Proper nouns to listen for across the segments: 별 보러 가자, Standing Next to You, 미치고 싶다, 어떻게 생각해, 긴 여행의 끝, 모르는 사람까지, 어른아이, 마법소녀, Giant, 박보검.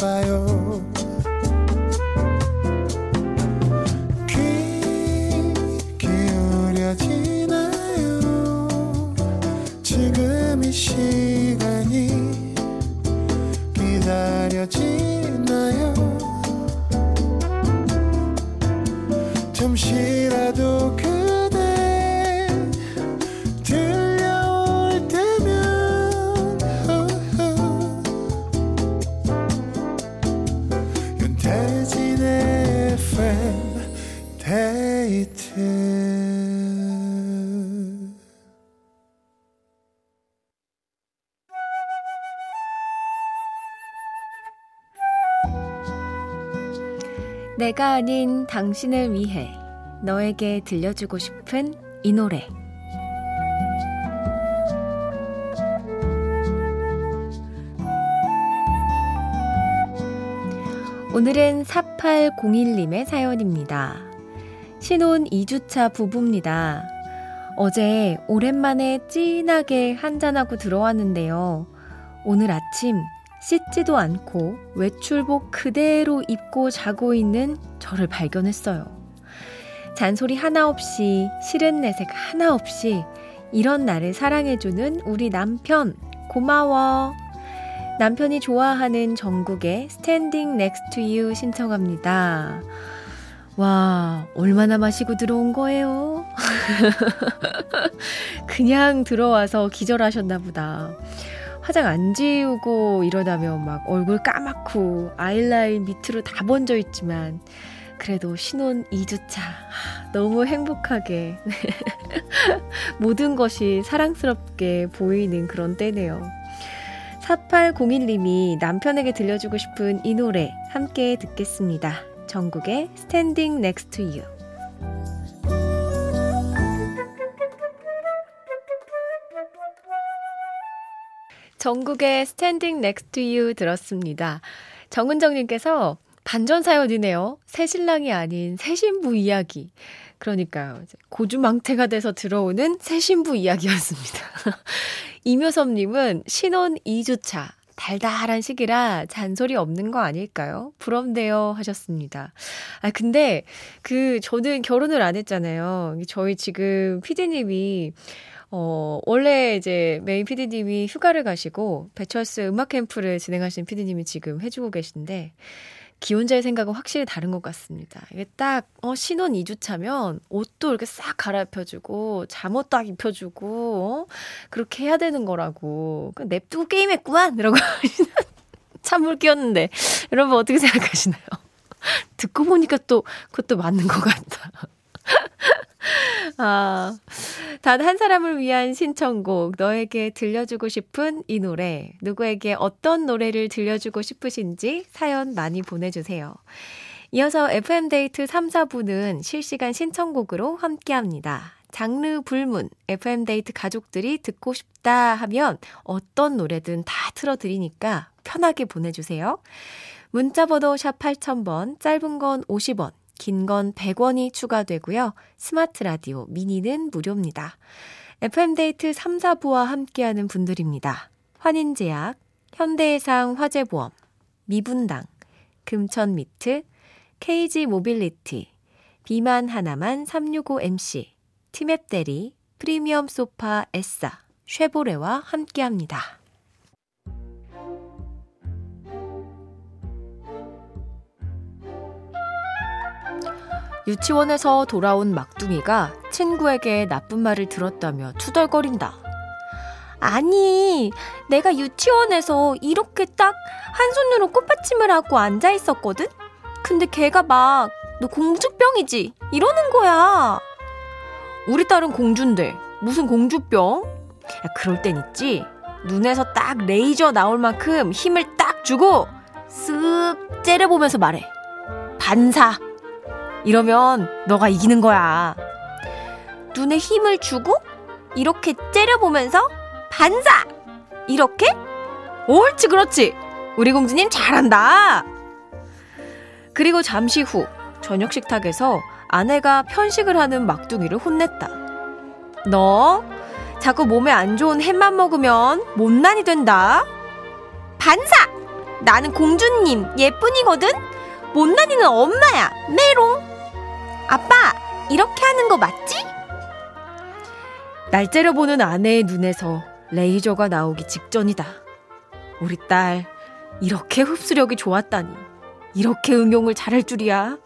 봐요. 지나요 지금 이 시간이 기다려지나요? 잠시라도 그대 들려올 때면 윤태진의 FM데이트. 내가 아닌 당신을 위해 너에게 들려주고 싶은 이 노래. 오늘은 4801님의 사연입니다. 신혼 2주차 부부입니다. 어제 오랜만에 찐하게 한잔하고 들어왔는데요. 오늘 아침 씻지도 않고 외출복 그대로 입고 자고 있는 저를 발견했어요. 잔소리 하나 없이, 싫은 내색 하나 없이 이런 나를 사랑해주는 우리 남편, 고마워. 남편이 좋아하는 정국의 Standing Next to You 신청합니다. 와, 얼마나 마시고 들어온 거예요? 그냥 들어와서 기절하셨나 보다. 화장 안 지우고 이러다면 막 얼굴 까맣고 아이라인 밑으로 다 번져 있지만 그래도 신혼 2주차 너무 행복하게 모든 것이 사랑스럽게 보이는 그런 때네요. 4801님이 남편에게 들려주고 싶은 이 노래 함께 듣겠습니다. 정국의 Standing Next to You. 정국의 Standing Next to You 들었습니다. 정은정님께서 반전 사연이네요. 새신랑이 아닌 새신부 이야기. 그러니까요. 고주망태가 돼서 들어오는 새신부 이야기였습니다. 이묘섭님은 신혼 2주차 달달한 시기라 잔소리 없는 거 아닐까요? 부럽네요 하셨습니다. 아 근데 저는 결혼을 안 했잖아요. 저희 지금 피디님이 원래 이제 메인 PD님이 휴가를 가시고 배철수 음악 캠프를 진행하시는 PD님이 지금 해주고 계신데 기혼자의 생각은 확실히 다른 것 같습니다. 이게 딱 신혼 2주차면 옷도 이렇게 싹 갈아입혀주고 잠옷 딱 입혀주고 그렇게 해야 되는 거라고 냅두고 게임했구만 이러고 찬물 끼웠는데 여러분 어떻게 생각하시나요? 듣고 보니까 또 그것도 맞는 것 같다. 아, 단 한 사람을 위한 신청곡 너에게 들려주고 싶은 이 노래. 누구에게 어떤 노래를 들려주고 싶으신지 사연 많이 보내주세요. 이어서 FM데이트 3, 4부는 실시간 신청곡으로 함께합니다. 장르 불문, FM데이트 가족들이 듣고 싶다 하면 어떤 노래든 다 틀어드리니까 편하게 보내주세요. 문자번호 샵 8000번, 짧은 건 50원, 긴 건 100원이 추가되고요. 스마트 라디오 미니는 무료입니다. FM데이트 3, 4부와 함께하는 분들입니다. 환인제약, 현대해상 화재보험, 미분당, 금천미트, KG모빌리티, 비만 하나만 365MC, 티맵대리, 프리미엄 소파 에싸, 쉐보레와 함께합니다. 유치원에서 돌아온 막둥이가 친구에게 나쁜 말을 들었다며 투덜거린다. 아니, 내가 유치원에서 이렇게 딱 한 손으로 꽃받침을 하고 앉아있었거든? 근데 걔가 막 너 공주병이지? 이러는 거야. 우리 딸은 공주인데 무슨 공주병? 야, 그럴 땐 있지. 눈에서 딱 레이저 나올 만큼 힘을 딱 주고 쓱 째려보면서 말해. 반사. 이러면 너가 이기는 거야. 눈에 힘을 주고 이렇게 째려보면서 반사! 이렇게? 옳지 그렇지! 우리 공주님 잘한다! 그리고 잠시 후 저녁 식탁에서 아내가 편식을 하는 막둥이를 혼냈다. 너 자꾸 몸에 안 좋은 햄만 먹으면 못난이 된다. 반사! 나는 공주님 예쁜이거든? 못난이는 엄마야. 메롱! 아빠 이렇게 하는 거 맞지? 날 째려보는 아내의 눈에서 레이저가 나오기 직전이다. 우리 딸 이렇게 흡수력이 좋았다니. 이렇게 응용을 잘할 줄이야.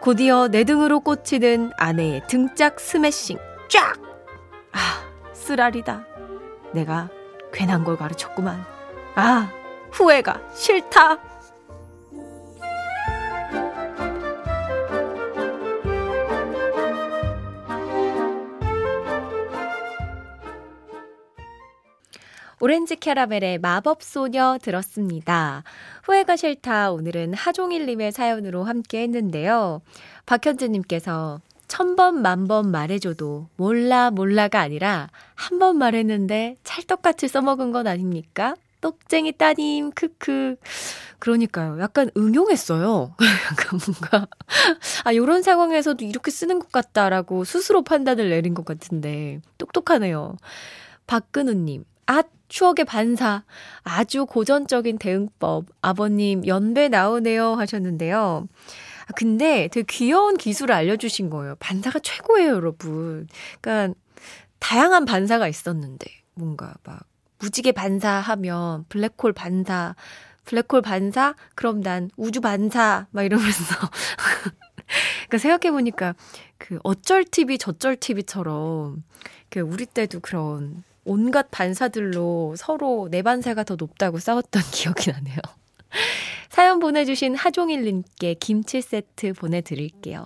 곧이어 내 등으로 꽂히는 아내의 등짝 스매싱 쫙! 아, 쓰라리다. 내가 괜한 걸 가르쳤구만. 아, 후회가 싫다. 오렌지 캐러멜의 마법소녀 들었습니다. 후회가 싫다. 오늘은 하종일님의 사연으로 함께 했는데요. 박현주님께서 1000번, 10,000번 말해줘도 몰라가 아니라 한 번 말했는데 찰떡같이 써먹은 건 아닙니까? 똑쟁이 따님, 크크. 그러니까요. 약간 응용했어요. 약간 뭔가. 아, 이런 상황에서도 이렇게 쓰는 것 같다라고 스스로 판단을 내린 것 같은데. 똑똑하네요. 박근우님. 앗! 추억의 반사. 아주 고전적인 대응법. 아버님 연배 나오네요 하셨는데요. 근데 되게 귀여운 기술을 알려주신 거예요. 반사가 최고예요, 여러분. 그러니까 다양한 반사가 있었는데 뭔가 막 무지개 반사하면 블랙홀 반사 그럼 난 우주 반사 막 이러면서 그러니까 생각해보니까 그 어쩔 TV 저쩔 TV처럼 우리 때도 그런 온갖 반사들로 서로 내 반사가 더 높다고 싸웠던 기억이 나네요. 사연 보내주신 하종일님께 김치 세트 보내드릴게요.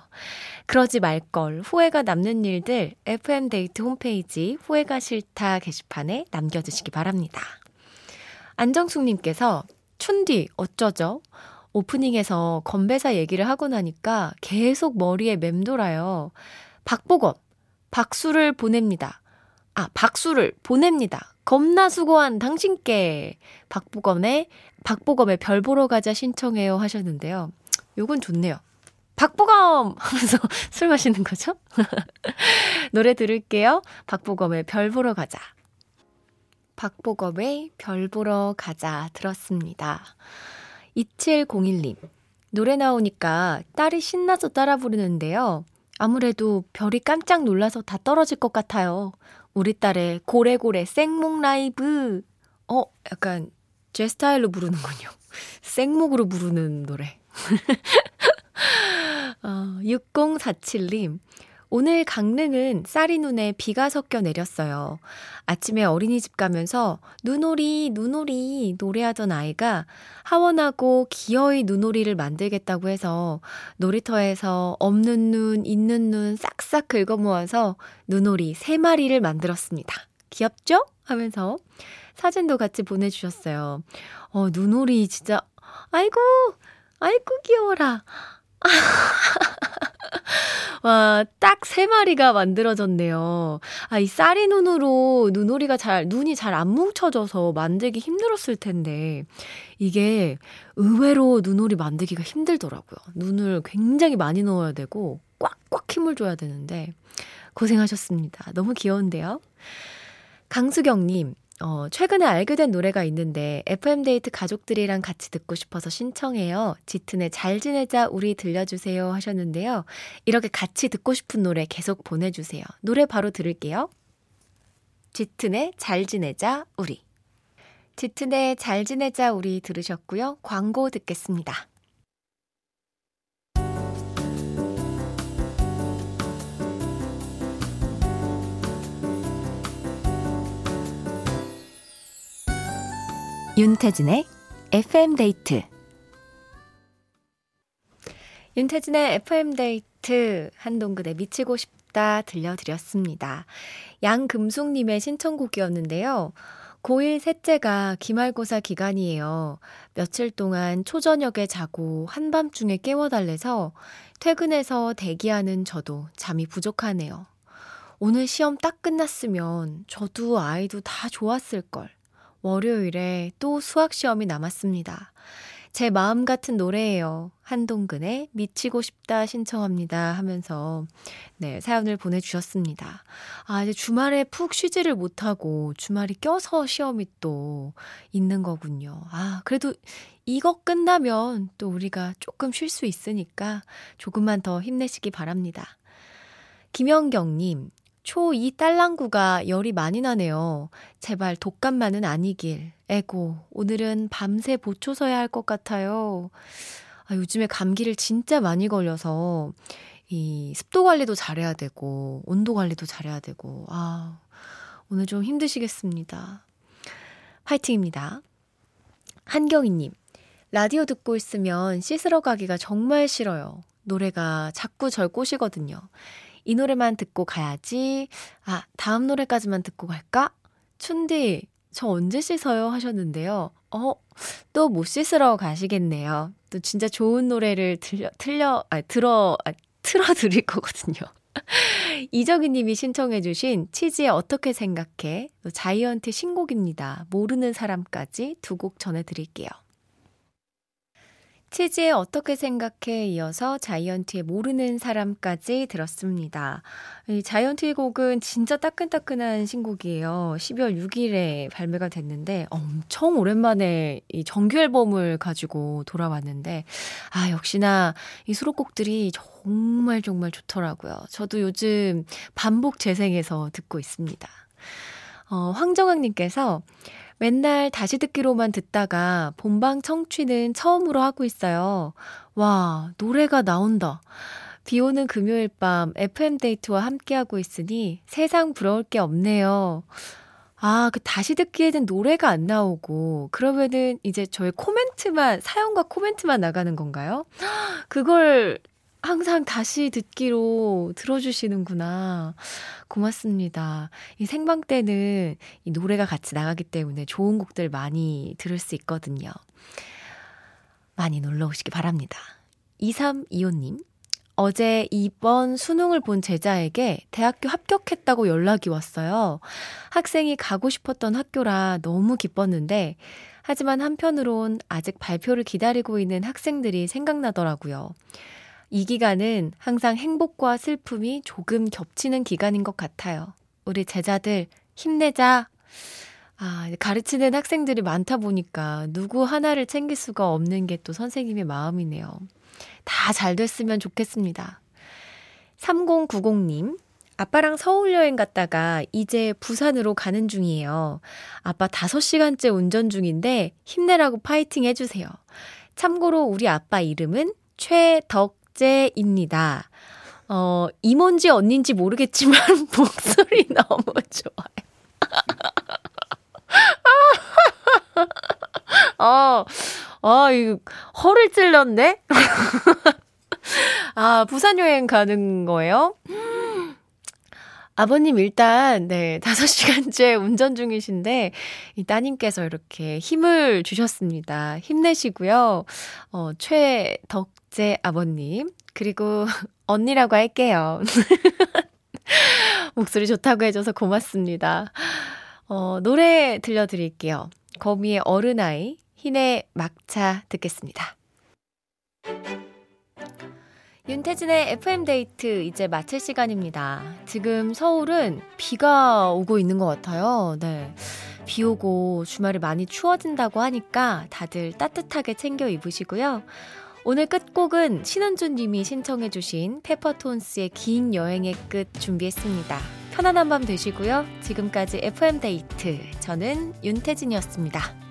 그러지 말걸 후회가 남는 일들 FM데이트 홈페이지 후회가 싫다 게시판에 남겨주시기 바랍니다. 안정숙님께서 춘디 어쩌죠? 오프닝에서 건배사 얘기를 하고 나니까 계속 머리에 맴돌아요. 박보검 박수를 보냅니다. 겁나 수고한 당신께 박보검의 별 보러 가자 신청해요 하셨는데요. 요건 좋네요. 박보검 하면서 술 마시는 거죠? 노래 들을게요. 박보검의 별 보러 가자. 박보검의 별 보러 가자 들었습니다. 2701님. 노래 나오니까 딸이 신나서 따라 부르는데요. 아무래도 별이 깜짝 놀라서 다 떨어질 것 같아요. 우리 딸의 고래고래 생목 라이브. 약간 제 스타일로 부르는군요. 생목으로 부르는 노래. 6047님. 오늘 강릉은 쌀이 눈에 비가 섞여 내렸어요. 아침에 어린이집 가면서 눈오리 노래하던 아이가 하원하고 기어이 눈오리를 만들겠다고 해서 놀이터에서 없는 눈, 있는 눈 싹싹 긁어모아서 눈오리 3마리를 만들었습니다. 귀엽죠? 하면서 사진도 같이 보내주셨어요. 눈오리 진짜 아이고 귀여워라. 와, 딱 3마리가 만들어졌네요. 이 쌀이 눈으로 눈이 잘 안 뭉쳐져서 만들기 힘들었을 텐데, 이게 의외로 눈오리 만들기가 힘들더라고요. 눈을 굉장히 많이 넣어야 되고, 꽉꽉 힘을 줘야 되는데, 고생하셨습니다. 너무 귀여운데요? 강수경님. 최근에 알게 된 노래가 있는데 FM데이트 가족들이랑 같이 듣고 싶어서 신청해요. 짙은의 잘 지내자 우리 들려주세요 하셨는데요. 이렇게 같이 듣고 싶은 노래 계속 보내주세요. 노래 바로 들을게요. 짙은의 잘 지내자 우리. 짙은의 잘 지내자 우리 들으셨고요. 광고 듣겠습니다. 윤태진의 FM데이트. 윤태진의 FM데이트 한동근의 미치고 싶다 들려드렸습니다. 양금숙님의 신청곡이었는데요. 고1 셋째가 기말고사 기간이에요. 며칠 동안 초저녁에 자고 한밤중에 깨워달래서 퇴근해서 대기하는 저도 잠이 부족하네요. 오늘 시험 딱 끝났으면 저도 아이도 다 좋았을걸. 월요일에 또 수학시험이 남았습니다. 제 마음 같은 노래예요. 한동근의 미치고 싶다 신청합니다 하면서 네, 사연을 보내주셨습니다. 아, 이제 주말에 푹 쉬지를 못하고 주말이 껴서 시험이 또 있는 거군요. 아, 그래도 이거 끝나면 또 우리가 조금 쉴 수 있으니까 조금만 더 힘내시기 바랍니다. 김영경님, 초2 딸랑구가 열이 많이 나네요. 제발 독감만은 아니길. 에고, 오늘은 밤새 보초 서야 할 것 같아요. 아, 요즘에 감기를 진짜 많이 걸려서 이 습도 관리도 잘해야 되고 온도 관리도 잘해야 되고 아, 오늘 좀 힘드시겠습니다. 파이팅입니다. 한경희님, 라디오 듣고 있으면 씻으러 가기가 정말 싫어요. 노래가 자꾸 절 꼬시거든요. 이 노래만 듣고 가야지. 아, 다음 노래까지만 듣고 갈까? 춘디, 저 언제 씻어요? 하셨는데요. 또 못 씻으러 가시겠네요. 또 진짜 좋은 노래를 틀어드릴 거거든요. 이정희님이 신청해주신 치즈의 어떻게 생각해? 또 자이언트 신곡입니다. 모르는 사람까지 두 곡 전해드릴게요. 치즈의 어떻게 생각해 이어서 자이언트의 모르는 사람까지 들었습니다. 이 자이언트의 곡은 진짜 따끈따끈한 신곡이에요. 12월 6일에 발매가 됐는데 엄청 오랜만에 이 정규 앨범을 가지고 돌아왔는데 아, 역시나 이 수록곡들이 정말 좋더라고요. 저도 요즘 반복 재생해서 듣고 있습니다. 황정학님께서 맨날 다시 듣기로만 듣다가 본방 청취는 처음으로 하고 있어요. 와, 노래가 나온다. 비 오는 금요일 밤 FM데이트와 함께하고 있으니 세상 부러울 게 없네요. 아, 그 다시 듣기에는 노래가 안 나오고 그러면은 이제 저의 코멘트만, 사연과 코멘트만 나가는 건가요? 그걸 항상 다시 듣기로 들어주시는구나. 고맙습니다. 이 생방 때는 이 노래가 같이 나가기 때문에 좋은 곡들 많이 들을 수 있거든요. 많이 놀러 오시기 바랍니다. 2325님, 어제 이번 수능을 본 제자에게 대학교 합격했다고 연락이 왔어요. 학생이 가고 싶었던 학교라 너무 기뻤는데 하지만 한편으론 아직 발표를 기다리고 있는 학생들이 생각나더라고요. 이 기간은 항상 행복과 슬픔이 조금 겹치는 기간인 것 같아요. 우리 제자들 힘내자. 아, 가르치는 학생들이 많다 보니까 누구 하나를 챙길 수가 없는 게 또 선생님의 마음이네요. 다 잘 됐으면 좋겠습니다. 3090님, 아빠랑 서울 여행 갔다가 이제 부산으로 가는 중이에요. 아빠 5시간째 운전 중인데 힘내라고 파이팅 해주세요. 참고로 우리 아빠 이름은 최덕 입니다. 이모인지 언니인지 모르겠지만 목소리 너무 좋아요. 이거 허를 찔렀네. 아, 부산 여행 가는 거예요? 아버님 일단 네, 5시간째 운전 중이신데 이 따님께서 이렇게 힘을 주셨습니다. 힘내시고요. 최덕재 아버님 그리고 언니라고 할게요. 목소리 좋다고 해줘서 고맙습니다. 노래 들려드릴게요. 거미의 어른아이, 흰의 막차 듣겠습니다. 윤태진의 FM데이트 이제 마칠 시간입니다. 지금 서울은 비가 오고 있는 것 같아요. 네, 비 오고 주말이 많이 추워진다고 하니까 다들 따뜻하게 챙겨 입으시고요. 오늘 끝곡은 신은주 님이 신청해 주신 페퍼톤스의 긴 여행의 끝 준비했습니다. 편안한 밤 되시고요. 지금까지 FM데이트 저는 윤태진이었습니다.